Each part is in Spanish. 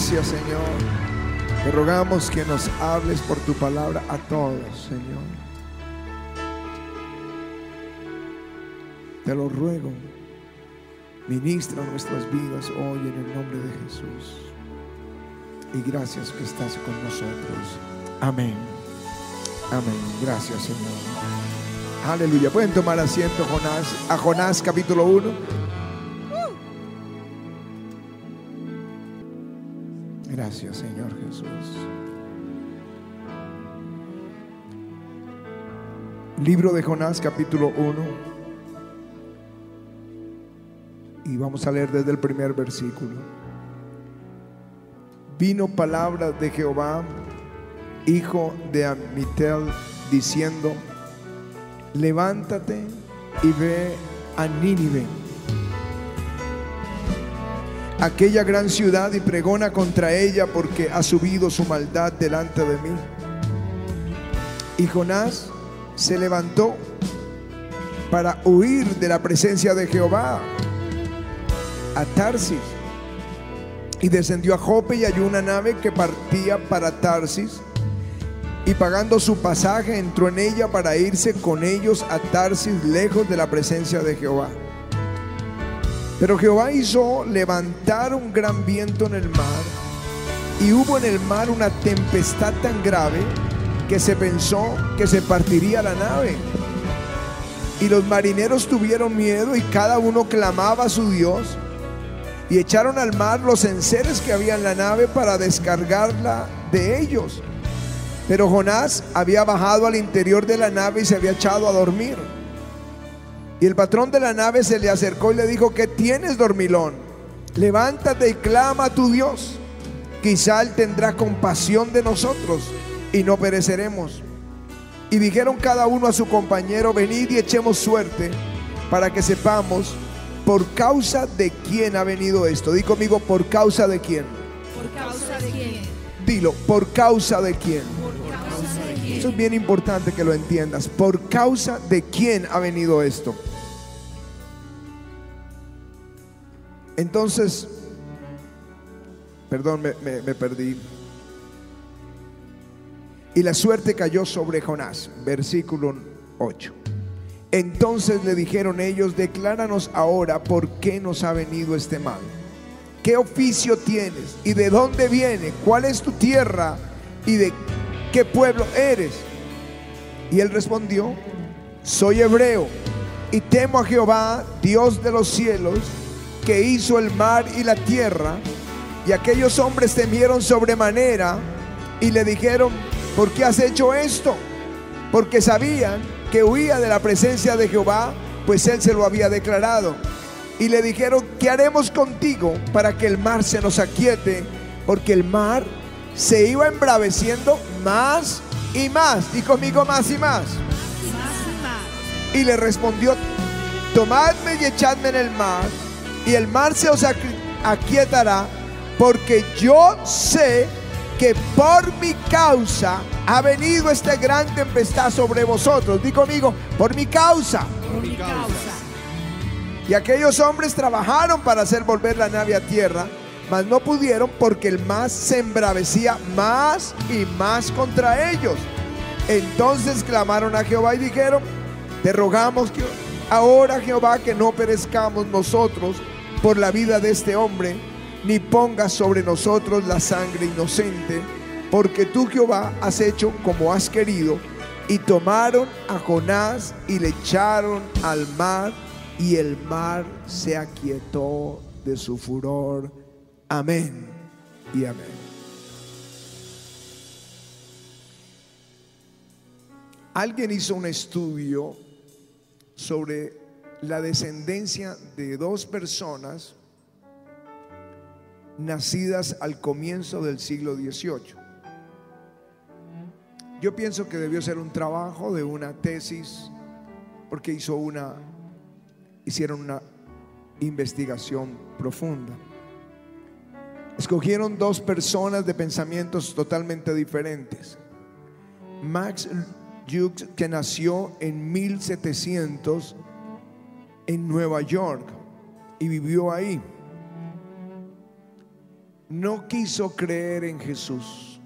Gracias, Señor. Te rogamos que nos hables por tu palabra a todos, Señor. Te lo ruego. Ministra nuestras vidas hoy en el nombre de Jesús. Y gracias que estás con nosotros. Amén. Amén. Gracias, Señor. Aleluya. Pueden tomar asiento, Jonás, a Jonás capítulo 1. Gracias, Señor Jesús. Libro de Jonás capítulo 1. Y vamos a leer desde el primer versículo. Vino palabra de Jehová, hijo de Amitel, diciendo: levántate y ve a Nínive, aquella gran ciudad, y pregona contra ella, porque ha subido su maldad delante de mí. Y Jonás se levantó para huir de la presencia de Jehová a Tarsis, y descendió a Jope, y halló una nave que partía para Tarsis, y pagando su pasaje entró en ella para irse con ellos a Tarsis, lejos de la presencia de Jehová. Pero Jehová hizo levantar un gran viento en el mar, y hubo en el mar una tempestad tan grave que se pensó que se partiría la nave. Y los marineros tuvieron miedo, y cada uno clamaba a su Dios. Y echaron al mar los enseres que había en la nave para descargarla de ellos. Pero Jonás había bajado al interior de la nave y se había echado a dormir. Y el patrón de la nave se le acercó y le dijo: ¿qué tienes, dormilón? Levántate y clama a tu Dios. Quizá Él tendrá compasión de nosotros y no pereceremos. Y dijeron cada uno a su compañero: venid y echemos suerte para que sepamos ¿por causa de quién ha venido esto? Di conmigo: ¿por causa de quién? ¿Por causa de quién? Dilo: ¿por causa de quién? ¿Por causa de quién? Eso es bien importante que lo entiendas. ¿Por causa de quién ha venido esto? Entonces, perdón, me perdí. Y la suerte cayó sobre Jonás. Versículo 8. Entonces le dijeron ellos: decláranos ahora por qué nos ha venido este mal. ¿Qué oficio tienes y de dónde viene? ¿Cuál es tu tierra y de qué pueblo eres? Y él respondió: soy hebreo y temo a Jehová, Dios de los cielos, que hizo el mar y la tierra. Y aquellos hombres temieron sobremanera y le dijeron: ¿por qué has hecho esto? Porque sabían que huía de la presencia de Jehová, pues él se lo había declarado. Y le dijeron: ¿qué haremos contigo para que el mar se nos aquiete? Porque el mar se iba embraveciendo más y más. Di conmigo: más y más. Y le respondió: tomadme y echadme en el mar, y el mar se os aquietará, porque yo sé que por mi causa ha venido esta gran tempestad sobre vosotros. Di conmigo: por mi causa. Por mi causa. Y aquellos hombres trabajaron para hacer volver la nave a tierra, mas no pudieron, porque el mar se embravecía más y más contra ellos. Entonces clamaron a Jehová y dijeron: te rogamos que ahora, Jehová, que no perezcamos nosotros por la vida de este hombre, ni pongas sobre nosotros la sangre inocente, porque tú, Jehová, has hecho como has querido. Y tomaron a Jonás y le echaron al mar, y el mar se aquietó de su furor. Amén y amén. Alguien hizo un estudio sobre la descendencia de dos personas nacidas al comienzo del siglo XVIII. Yo pienso que debió ser un trabajo de una tesis, porque hicieron una investigación profunda. Escogieron dos personas de pensamientos totalmente diferentes. Max Jukes, que nació en 1700 en Nueva York y vivió ahí. no quiso creer en Jesús.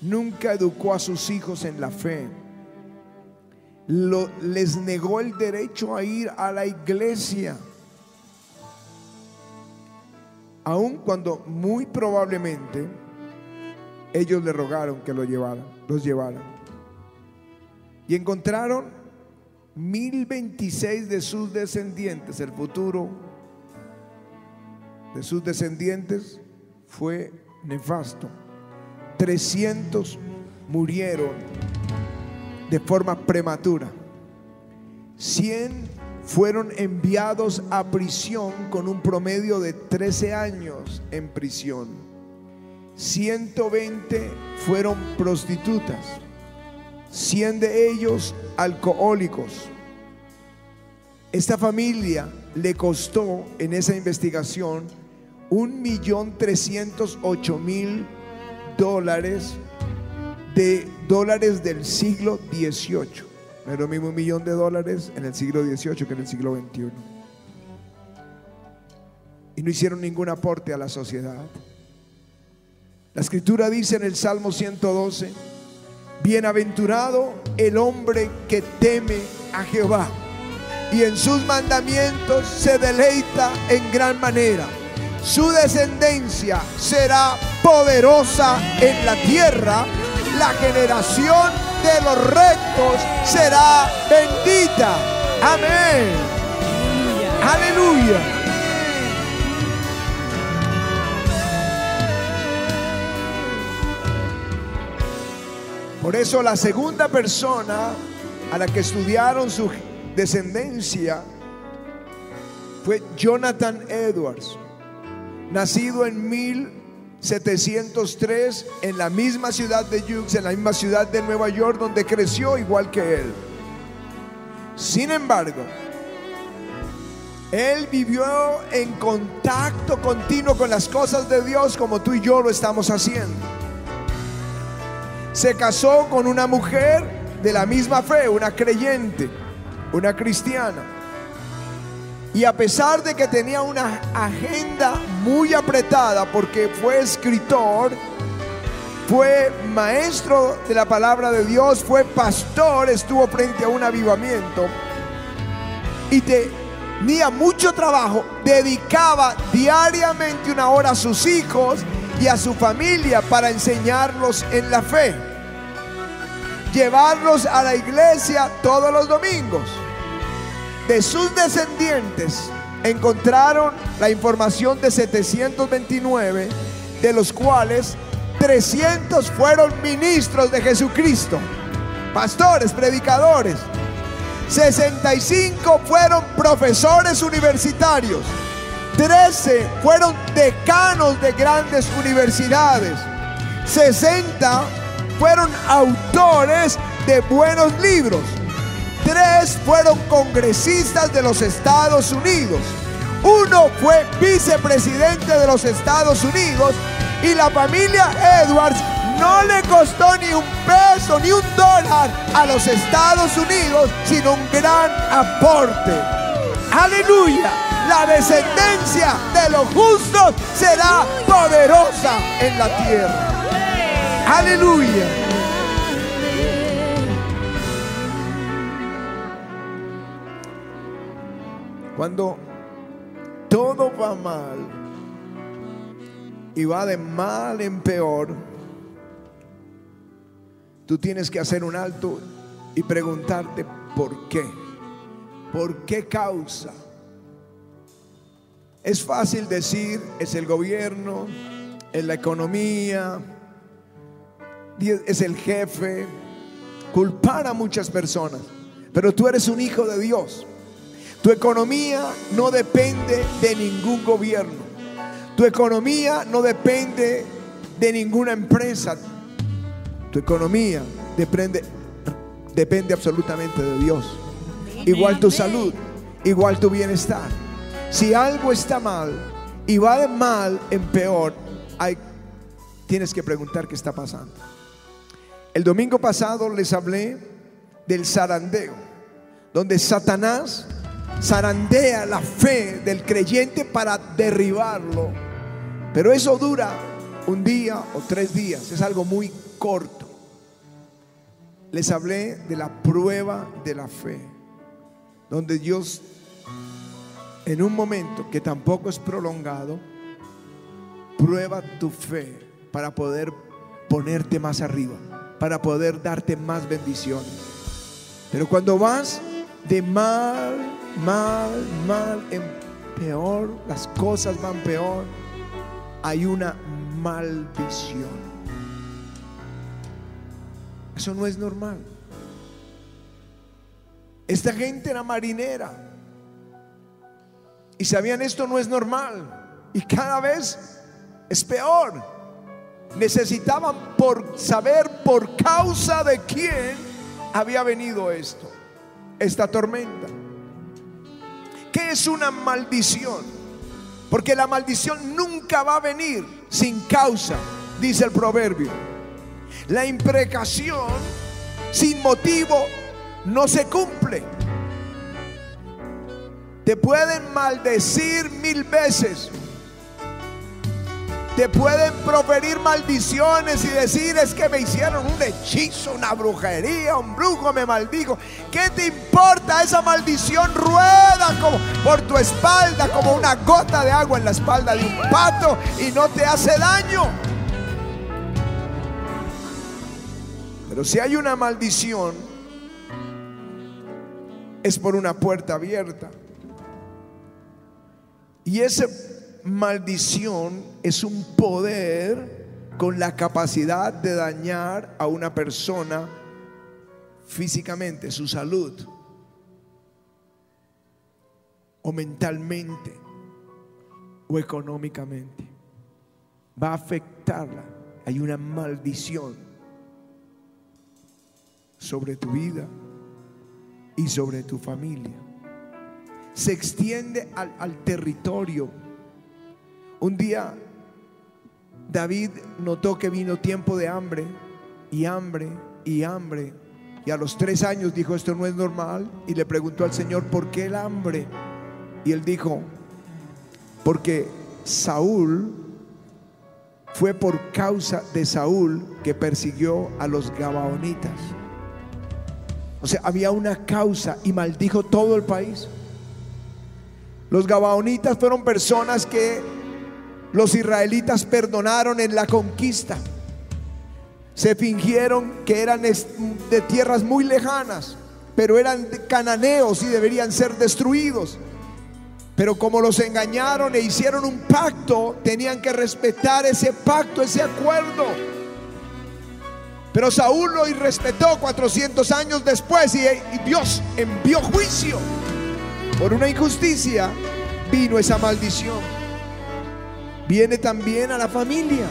Nunca educó a sus hijos en la fe. Les negó el derecho a ir a la iglesia, aun cuando muy probablemente ellos le rogaron que los llevaran. Y encontraron 1026 de sus descendientes. El futuro de sus descendientes fue nefasto. 300 murieron de forma prematura. 100 fueron enviados a prisión con un promedio de 13 años en prisión. 120 fueron prostitutas. 100 de ellos alcohólicos. Esta familia le costó en esa investigación $1,308,000 de dólares del siglo XVIII. No es lo mismo $1,000,000 en el siglo XVIII que en el siglo XXI. Y no hicieron ningún aporte a la sociedad. La Escritura dice en el Salmo 112: bienaventurado el hombre que teme a Jehová y en sus mandamientos se deleita en gran manera. Su descendencia será poderosa en la tierra. La generación de los rectos será bendita. Amén. Aleluya. Por eso la segunda persona a la que estudiaron su descendencia fue Jonathan Edwards, nacido en 1703 en la misma ciudad de Jukes, en la misma ciudad de Nueva York, donde creció igual que él. Sin embargo, él vivió en contacto continuo con las cosas de Dios, como tú y yo lo estamos haciendo. Se casó con una mujer de la misma fe, una creyente, una cristiana. Y a pesar de que tenía una agenda muy apretada, porque fue escritor, fue maestro de la palabra de Dios, fue pastor, estuvo frente a un avivamiento y tenía mucho trabajo, dedicaba diariamente una hora a sus hijos y a su familia para enseñarlos en la fe, llevarlos a la iglesia todos los domingos. De sus descendientes encontraron la información de 729, de los cuales 300 fueron ministros de Jesucristo, pastores, predicadores. 65 fueron profesores universitarios. 13 fueron decanos de grandes universidades. 60 fueron autores de buenos libros. 3 fueron congresistas de los Estados Unidos. 1 fue vicepresidente de los Estados Unidos. Y la familia Edwards no le costó ni un peso ni un dólar a los Estados Unidos, sino un gran aporte. Aleluya. La descendencia de los justos será poderosa en la tierra. Aleluya. Cuando todo va mal y va de mal en peor, tú tienes que hacer un alto y preguntarte por qué. ¿Por qué causa? Es fácil decir, es el gobierno, es la economía, es el jefe, culpar a muchas personas. Pero tú eres un hijo de Dios. Tu economía no depende de ningún gobierno. Tu economía no depende de ninguna empresa. Tu economía depende absolutamente de Dios. Igual tu salud, igual tu bienestar. Si algo está mal y va de mal en peor, tienes que preguntar qué está pasando. El domingo pasado les hablé del zarandeo, donde Satanás zarandea la fe del creyente para derribarlo. Pero eso dura un día o 3 días, es algo muy corto. Les hablé de la prueba de la fe, donde Dios, en un momento que tampoco es prolongado, prueba tu fe para poder ponerte más arriba, para poder darte más bendiciones. Pero cuando vas de mal en peor, las cosas van peor, hay una maldición. Eso no es normal. Esta gente era marinera y sabían, esto no es normal, y cada vez es peor. Necesitaban por saber por causa de quién había venido esto, esta tormenta. ¿Qué es una maldición? Porque la maldición nunca va a venir sin causa, dice el proverbio. La imprecación sin motivo no se cumple. Te pueden maldecir 1000 veces, te pueden proferir maldiciones y decir, es que me hicieron un hechizo, una brujería, un brujo me maldijo. ¿Qué te importa? Esa maldición rueda como por tu espalda, como una gota de agua en la espalda de un pato, y no te hace daño. Pero si hay una maldición, es por una puerta abierta. Y esa maldición es un poder con la capacidad de dañar a una persona físicamente, su salud, o mentalmente, o económicamente. Va a afectarla. Hay una maldición sobre tu vida y sobre tu familia. Se extiende al territorio. Un día David notó que vino tiempo de hambre y hambre y hambre, y a los 3 años dijo, esto no es normal, y le preguntó al Señor, ¿por qué el hambre? Y él dijo, porque Saúl, fue por causa de Saúl que persiguió a los gabaonitas. O sea, había una causa, y maldijo todo el país. Los gabaonitas fueron personas que los israelitas perdonaron en la conquista. Se fingieron que eran de tierras muy lejanas, pero eran cananeos y deberían ser destruidos. Pero como los engañaron e hicieron un pacto, tenían que respetar ese pacto, ese acuerdo. Pero Saúl lo irrespetó 400 años después, y Dios envió juicio. Por una injusticia vino esa maldición. Viene también a la familia.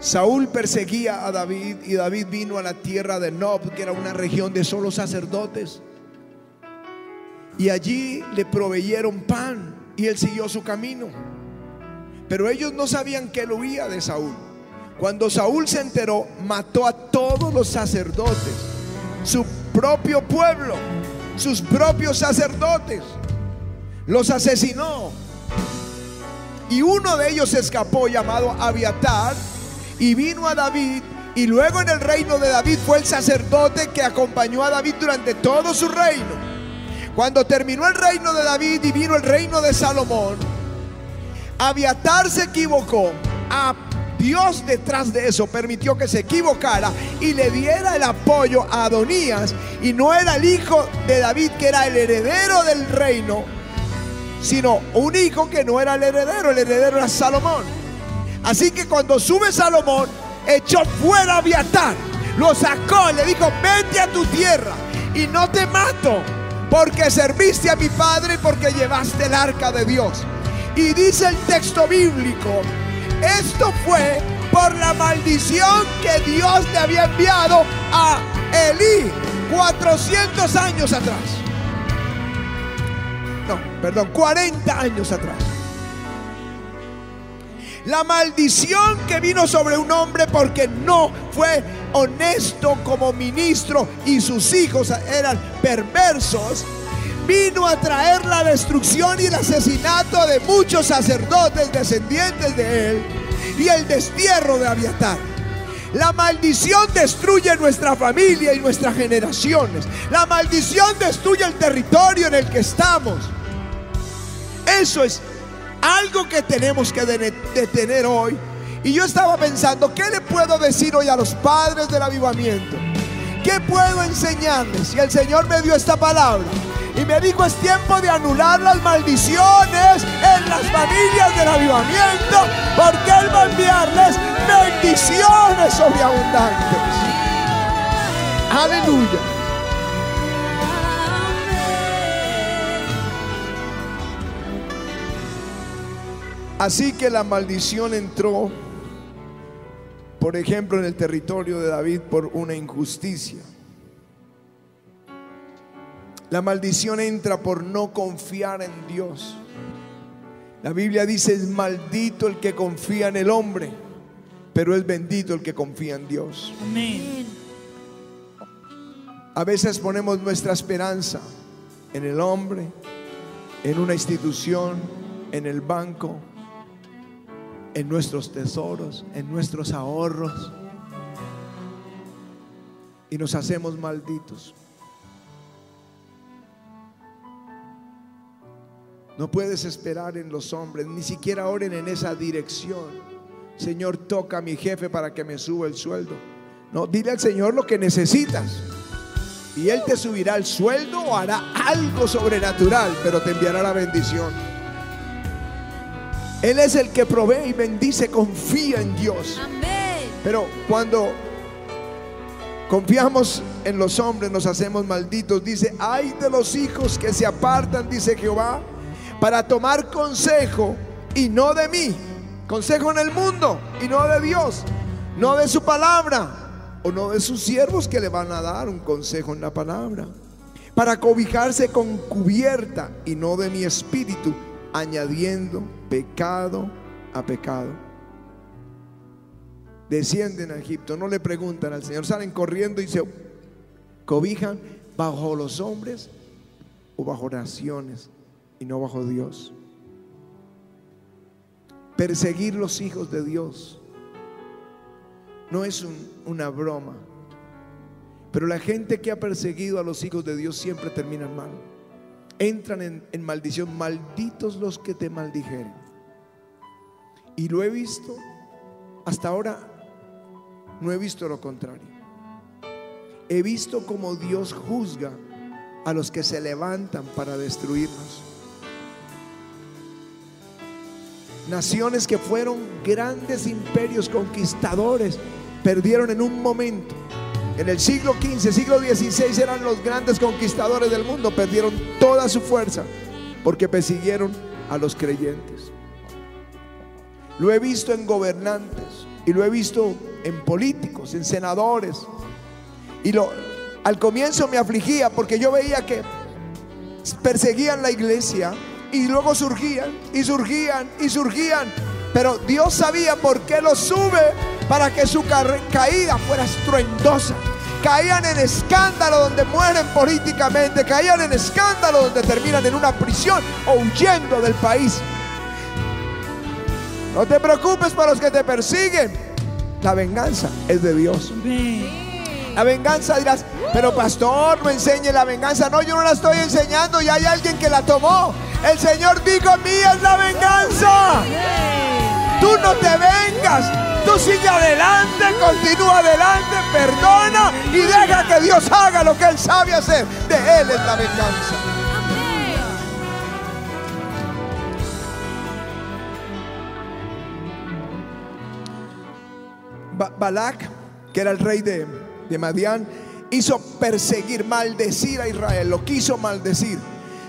Saúl perseguía a David, y David vino a la tierra de Nob, que era una región de solo sacerdotes, y allí le proveyeron pan, y él siguió su camino. Pero ellos no sabían que él huía de Saúl. Cuando Saúl se enteró, mató a todos los sacerdotes, su propio pueblo, sus propios sacerdotes, los asesinó. Y uno de ellos escapó, llamado Abiatar, y vino a David. Y luego en el reino de David fue el sacerdote que acompañó a David durante todo su reino. Cuando terminó el reino de David y vino el reino de Salomón, Abiatar se equivocó. Dios, detrás de eso, permitió que se equivocara y le diera el apoyo a Adonías, y no era el hijo de David que era el heredero del reino, sino un hijo que no era el heredero era Salomón. Así que cuando sube Salomón, echó fuera a Abiatar, lo sacó y le dijo, vete a tu tierra y no te mato, porque serviste a mi padre y porque llevaste el arca de Dios. Y dice el texto bíblico, esto fue por la maldición que Dios le había enviado a Elí 400 años atrás. No, perdón, 40 años atrás. La maldición que vino sobre un hombre porque no fue honesto como ministro y sus hijos eran perversos, vino a traer la destrucción y el asesinato de muchos sacerdotes descendientes de él y el destierro de Abiatar. La maldición destruye nuestra familia y nuestras generaciones. La maldición destruye el territorio en el que estamos. Eso es algo que tenemos que detener hoy. Y yo estaba pensando, ¿qué le puedo decir hoy a los padres del avivamiento? ¿Qué puedo enseñarles? Y el Señor me dio esta palabra y me dijo, es tiempo de anular las maldiciones en las familias del avivamiento, porque Él va a enviarles bendiciones sobreabundantes. Aleluya. Así que la maldición entró, por ejemplo, en el territorio de David por una injusticia. La maldición entra por no confiar en Dios. La Biblia dice, es maldito el que confía en el hombre, pero es bendito el que confía en Dios. Amén. A veces ponemos nuestra esperanza en el hombre, en una institución, en el banco, en nuestros tesoros, en nuestros ahorros, y nos hacemos malditos. No puedes esperar en los hombres, ni siquiera oren en esa dirección. Señor, toca a mi jefe para que me suba el sueldo. No, dile al Señor lo que necesitas y Él te subirá el sueldo o hará algo sobrenatural, pero te enviará la bendición. Él es el que provee y bendice. Confía en Dios. Amén. Pero cuando confiamos en los hombres nos hacemos malditos. Dice, ay de los hijos que se apartan, dice Jehová, para tomar consejo y no de mí, consejo en el mundo y no de Dios, no de su palabra, o no de sus siervos que le van a dar un consejo en la palabra, para cobijarse con cubierta y no de mi espíritu, añadiendo pecado a pecado. Descienden a Egipto, no le preguntan al Señor, salen corriendo y se cobijan bajo los hombres o bajo naciones, y no bajo Dios. Perseguir los hijos de Dios no es una broma, pero la gente que ha perseguido a los hijos de Dios siempre terminan mal. Entran en maldición. Malditos los que te maldijeren. Y lo he visto. Hasta ahora no he visto lo contrario. He visto como Dios juzga a los que se levantan para destruirnos. Naciones que fueron grandes imperios conquistadores perdieron en un momento. En el siglo XV, siglo XVI eran los grandes conquistadores del mundo. Perdieron toda su fuerza porque persiguieron a los creyentes. Lo he visto en gobernantes y lo he visto en políticos, en senadores. Y al comienzo me afligía porque yo veía que perseguían la iglesia. Y luego surgían y surgían y surgían. Pero Dios sabía por qué los sube, para que su caída fuera estruendosa. Caían en escándalo donde mueren políticamente. Caían en escándalo donde terminan en una prisión o huyendo del país. No te preocupes por los que te persiguen. La venganza es de Dios. La venganza, dirás, pero pastor, no enseñe la venganza. No, yo no la estoy enseñando, y hay alguien que la tomó. El Señor dijo, mía es la venganza. Tú no te vengas, tú sigue adelante, continúa adelante, perdona y deja que Dios haga lo que Él sabe hacer. De Él es la venganza. Balak, que era el rey de Madián, hizo perseguir, maldecir a Israel. Lo quiso maldecir.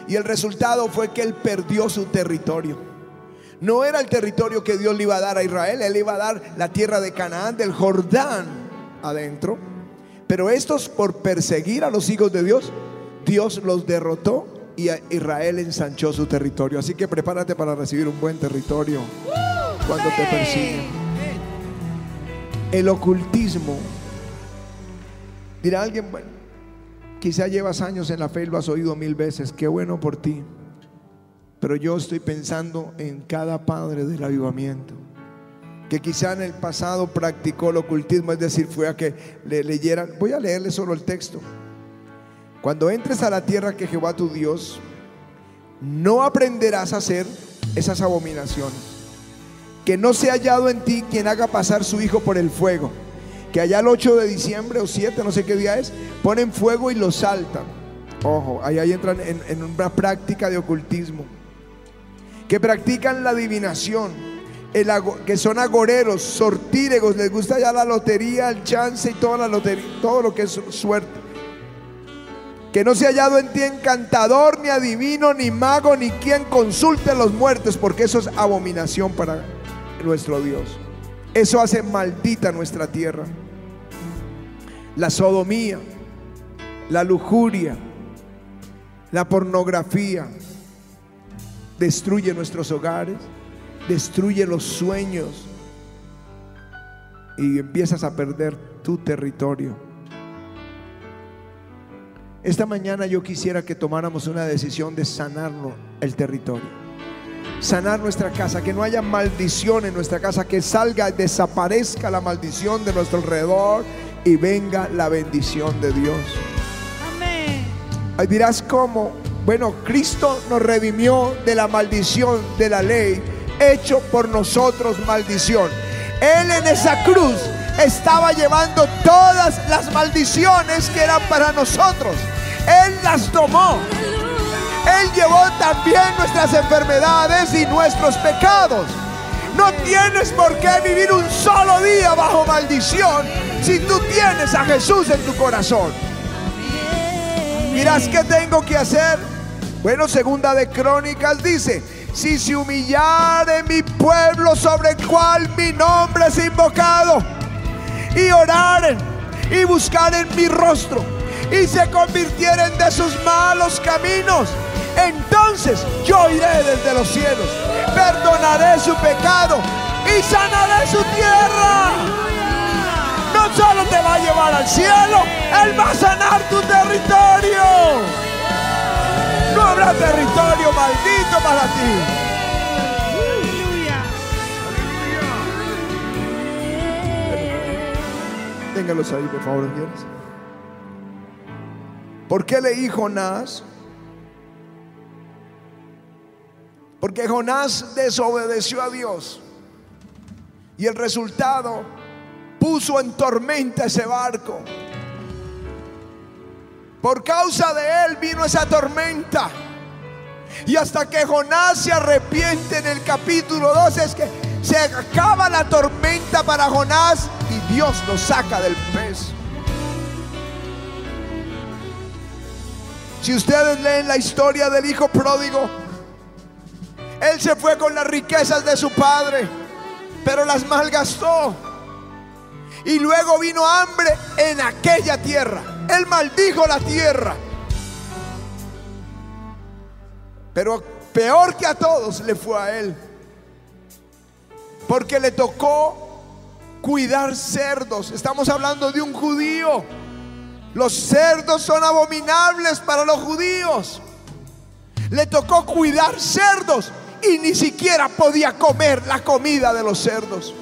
Y el resultado fue que él perdió su territorio. No era el territorio que Dios le iba a dar a Israel. Él iba a dar la tierra de Canaán, del Jordán adentro. Pero estos, por perseguir a los hijos de Dios, Dios los derrotó y a Israel ensanchó su territorio. Así que prepárate para recibir un buen territorio cuando te persiguen. El ocultismo Dirá alguien, bueno, quizá llevas años en la fe y lo has oído 1000 veces, qué bueno por ti. Pero yo estoy pensando en cada padre del avivamiento que quizá en el pasado practicó el ocultismo, es decir, fue a que le leyeran. Voy a leerle solo el texto: cuando entres a la tierra que Jehová tu Dios, no aprenderás a hacer esas abominaciones, que no sea hallado en ti quien haga pasar su hijo por el fuego. Que allá el 8 de diciembre o 7, no sé qué día es, ponen fuego y lo saltan. Ojo, ahí entran en una práctica de ocultismo. Que practican la adivinación, que son agoreros, sortílegos, les gusta ya la lotería, el chance y toda la lotería, todo lo que es suerte. Que no se ha hallado en ti encantador, ni adivino, ni mago, ni quien consulte a los muertos, porque eso es abominación para nuestro Dios. Eso hace maldita nuestra tierra. La sodomía, la lujuria, la pornografía destruye nuestros hogares, destruye los sueños, y empiezas a perder tu territorio. Esta mañana yo quisiera que tomáramos una decisión de sanarnos el territorio, sanar nuestra casa, que no haya maldición en nuestra casa, que salga, desaparezca la maldición de nuestro alrededor y venga la bendición de Dios. Amén. Ahí dirás, ¿cómo? Bueno, Cristo nos redimió de la maldición de la ley, hecho por nosotros maldición. Él en esa cruz estaba llevando todas las maldiciones que eran para nosotros. Él las tomó. Él llevó también nuestras enfermedades y nuestros pecados. No tienes por qué vivir un solo día bajo maldición si tú tienes a Jesús en tu corazón. Dirás, ¿qué tengo que hacer? Bueno, 2 de Crónicas dice: si se humillare mi pueblo sobre el cual mi nombre es invocado, y oraren y buscaren mi rostro, y se convirtieren de sus malos caminos, entonces yo iré desde los cielos, perdonaré su pecado y sanaré su tierra. No solo te va a llevar al cielo, Él va a sanar tu territorio. No habrá territorio maldito para ti. Téngalos ahí, por favor, ¿quieres? ¿Por qué leí Jonás? Porque Jonás desobedeció a Dios, y el resultado puso en tormenta ese barco. Por causa de él vino esa tormenta. Y hasta que Jonás se arrepiente en el capítulo 2, es que se acaba la tormenta para Jonás y Dios lo saca del pez. Si ustedes leen la historia del hijo pródigo, él se fue con las riquezas de su padre, pero las malgastó. Y luego vino hambre en aquella tierra. Él maldijo la tierra. Pero peor que a todos le fue a él, porque le tocó cuidar cerdos. Estamos hablando de un judío. Los cerdos son abominables para los judíos. Le tocó cuidar cerdos y ni siquiera podía comer la comida de los cerdos.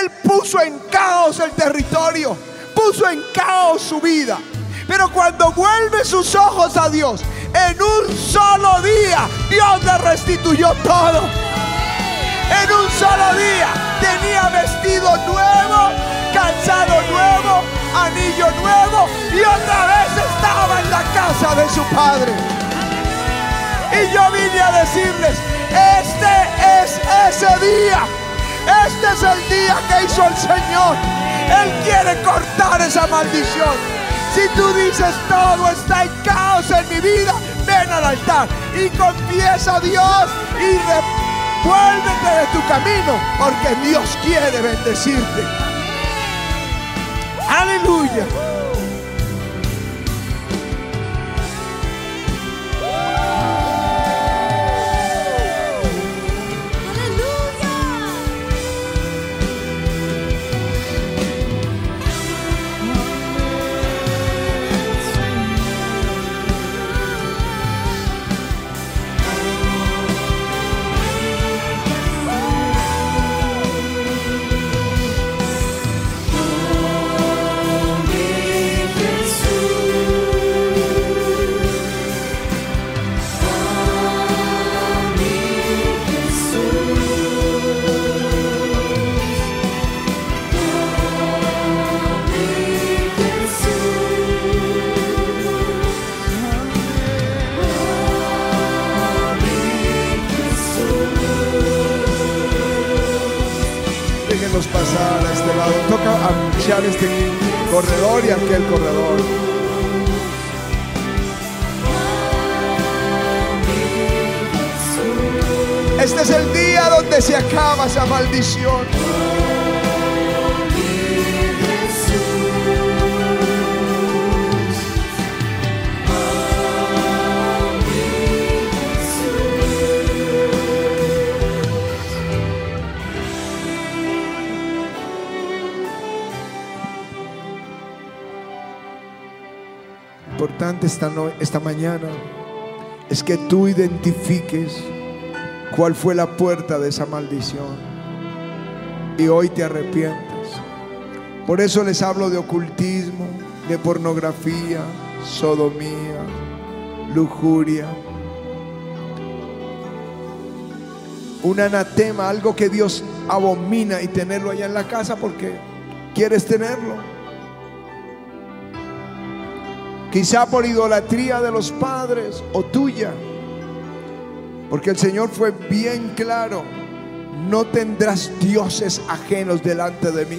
Él puso en caos el territorio, puso en caos su vida. Pero cuando vuelve sus ojos a Dios, en un solo día Dios le restituyó todo. En un solo día tenía vestido nuevo, calzado nuevo, anillo nuevo, y otra vez estaba en la casa de su padre. Y yo vine a decirles: este es ese día. Este es el día que hizo el Señor. Él quiere cortar esa maldición. Si tú dices, todo está en caos en mi vida, ven al altar y confiesa a Dios y repite. Vuélvete de tu camino, porque Dios quiere bendecirte. Aleluya. Aleluya. dejarnos pasar a este lado. Toca ampliar este corredor y aquel corredor. Este es el día donde se acaba esa maldición. Importante esta mañana es que tú identifiques cuál fue la puerta de esa maldición y hoy te arrepientes. Por eso les hablo de ocultismo, de pornografía, sodomía, lujuria, un anatema, algo que Dios abomina, y tenerlo allá en la casa porque quieres tenerlo. Quizá por idolatría de los padres o tuya, porque el Señor fue bien claro: no tendrás dioses ajenos delante de mí.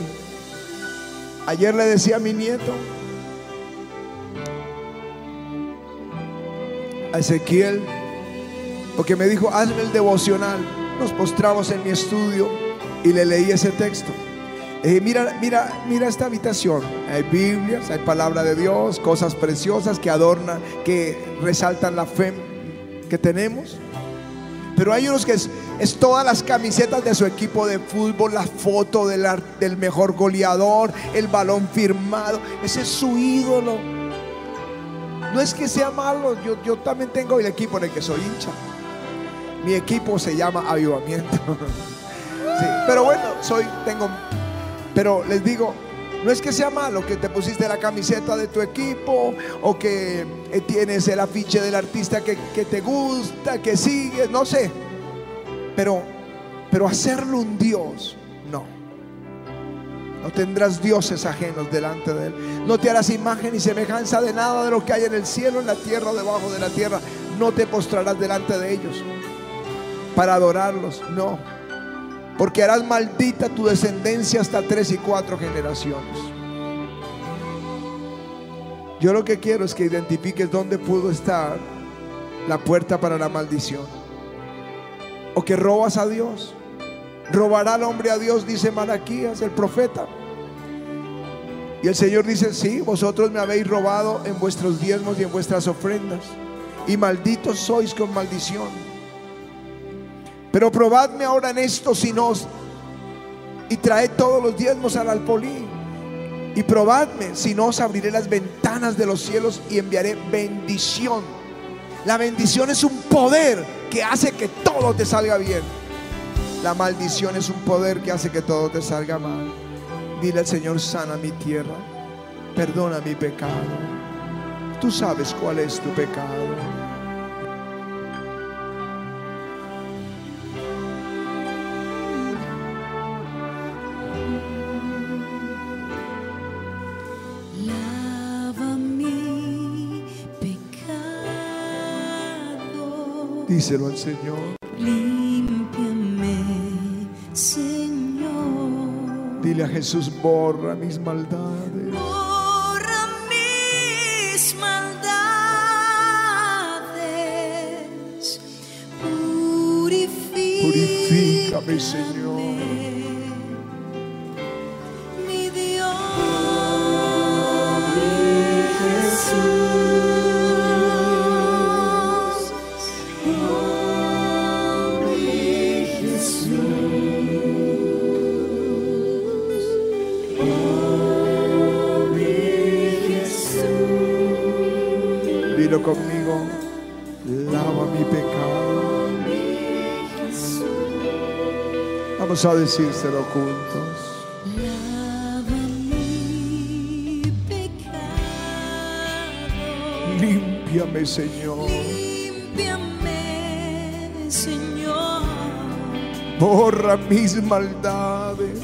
Ayer le decía a mi nieto, a Ezequiel, porque me dijo: hazme el devocional. Nos postramos en mi estudio y le leí ese texto. Mira esta habitación. Hay Biblias, hay palabra de Dios, cosas preciosas que adornan, que resaltan la fe que tenemos. Pero hay unos que es todas las camisetas de su equipo de fútbol, la foto del mejor goleador, el balón firmado. Ese es su ídolo. No es que sea malo. Yo también tengo el equipo en el que soy hincha. Mi equipo se llama Avivamiento. Sí, pero bueno, pero les digo, no es que sea malo que te pusiste la camiseta de tu equipo o que tienes el afiche del artista que te gusta, que sigues, no sé. Pero hacerlo un Dios, no. No tendrás dioses ajenos delante de Él. No te harás imagen ni semejanza de nada de lo que hay en el cielo, en la tierra o debajo de la tierra. No te postrarás delante de ellos para adorarlos, no. Porque harás maldita tu descendencia hasta 3 y 4 generaciones. Yo lo que quiero es que identifiques dónde pudo estar la puerta para la maldición. O que robas a Dios. Robará al hombre a Dios, dice Malaquías, el profeta. Y el Señor dice: sí, vosotros me habéis robado en vuestros diezmos y en vuestras ofrendas, y malditos sois con maldición. Pero probadme ahora en esto, si no, y traed todos los diezmos al alfolí, y probadme, si no os abriré las ventanas de los cielos y enviaré bendición. La bendición es un poder que hace que todo te salga bien. La maldición es un poder que hace que todo te salga mal. Dile al Señor: sana mi tierra, perdona mi pecado. Tú sabes cuál es tu pecado. Díselo al Señor. Límpiame, Señor. Dile a Jesús: borra mis maldades. Borra mis maldades. Purifícame, Señor. Mi Dios, oh, mi Jesús. Conmigo: lava mi pecado. Vamos a decírselo juntos. Lava mi pecado. Límpiame, Señor. Límpiame, Señor. Borra mis maldades.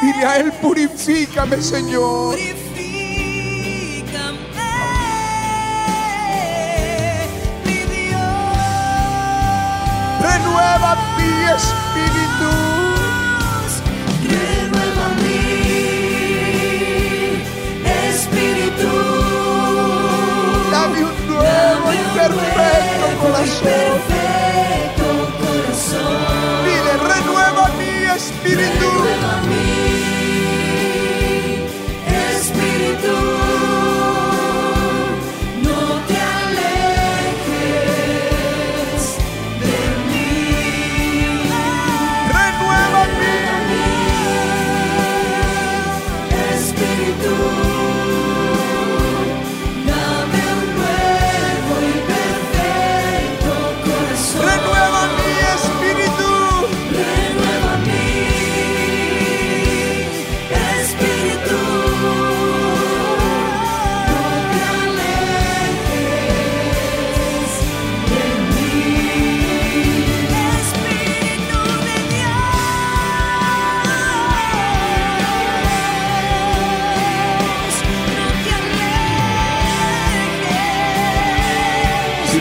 Dile a Él: purifícame, Señor. Purifícame, mi Dios, renueva mi espíritu, renueva mi espíritu, dame un nuevo y perfecto corazón. Dile, renueva mi espíritu, renueva mi espíritu.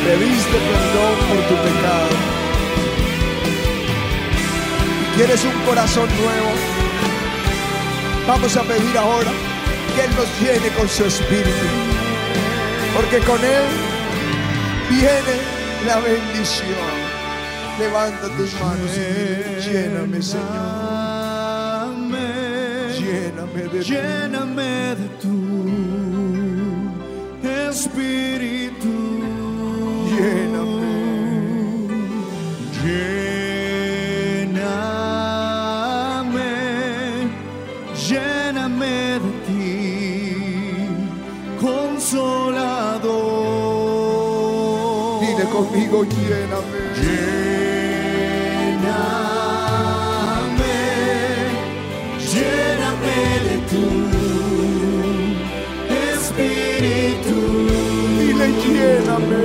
Pediste perdón por tu pecado y quieres un corazón nuevo, vamos a pedir ahora que Él nos llene con su espíritu, porque con Él viene la bendición. Levanta tus manos y dile, lléname, Señor, lléname de tu espíritu. Lléname de ti, Consolador. Dile conmigo, lléname. Lléname de tu espíritu. Dile, lléname.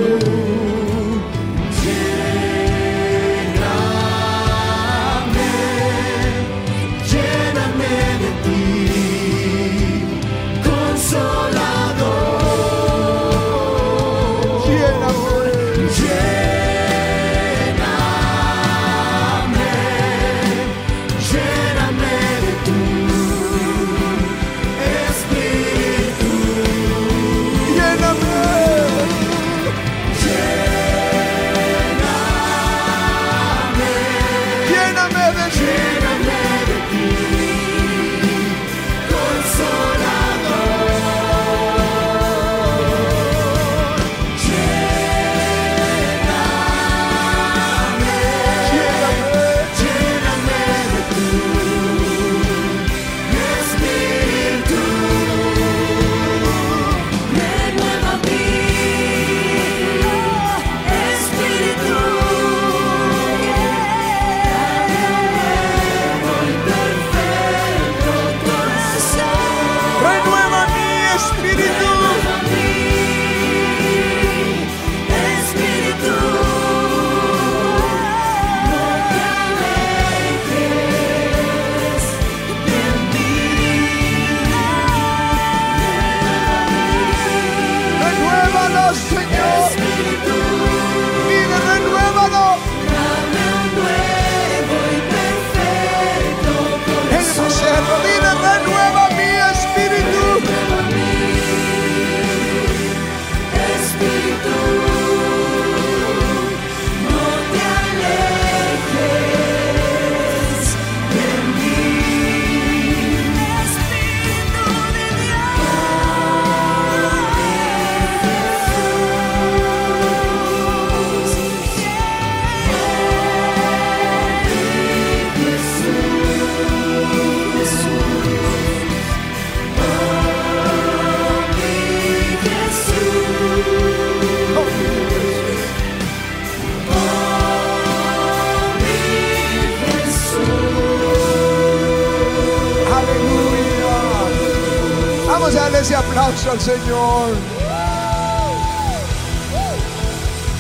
Dale ese aplauso al Señor.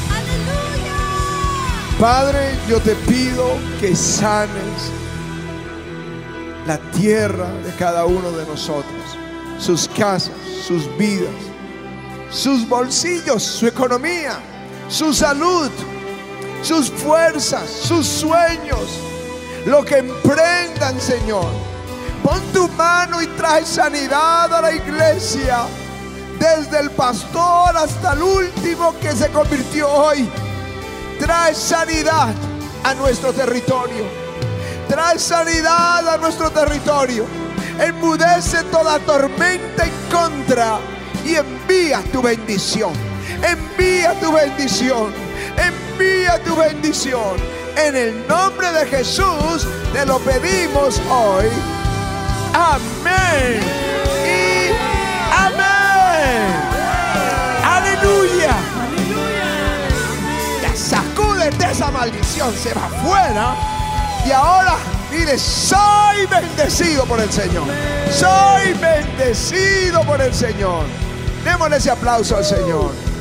¡Aleluya! Padre, yo te pido que sanes la tierra de cada uno de nosotros, sus casas, sus vidas, sus bolsillos, su economía, su salud, sus fuerzas, sus sueños, lo que emprendan, Señor. Pon tu mano y trae sanidad a la iglesia, desde el pastor hasta el último que se convirtió hoy. Trae sanidad a nuestro territorio. Trae sanidad a nuestro territorio. Enmudece toda tormenta en contra y envía tu bendición. Envía tu bendición. Envía tu bendición. En el nombre de Jesús te lo pedimos hoy. Amén y amén. Aleluya. Ya sacúdete esa maldición, se va fuera. Y ahora mire, soy bendecido por el Señor. Soy bendecido por el Señor. Démosle ese aplauso al Señor.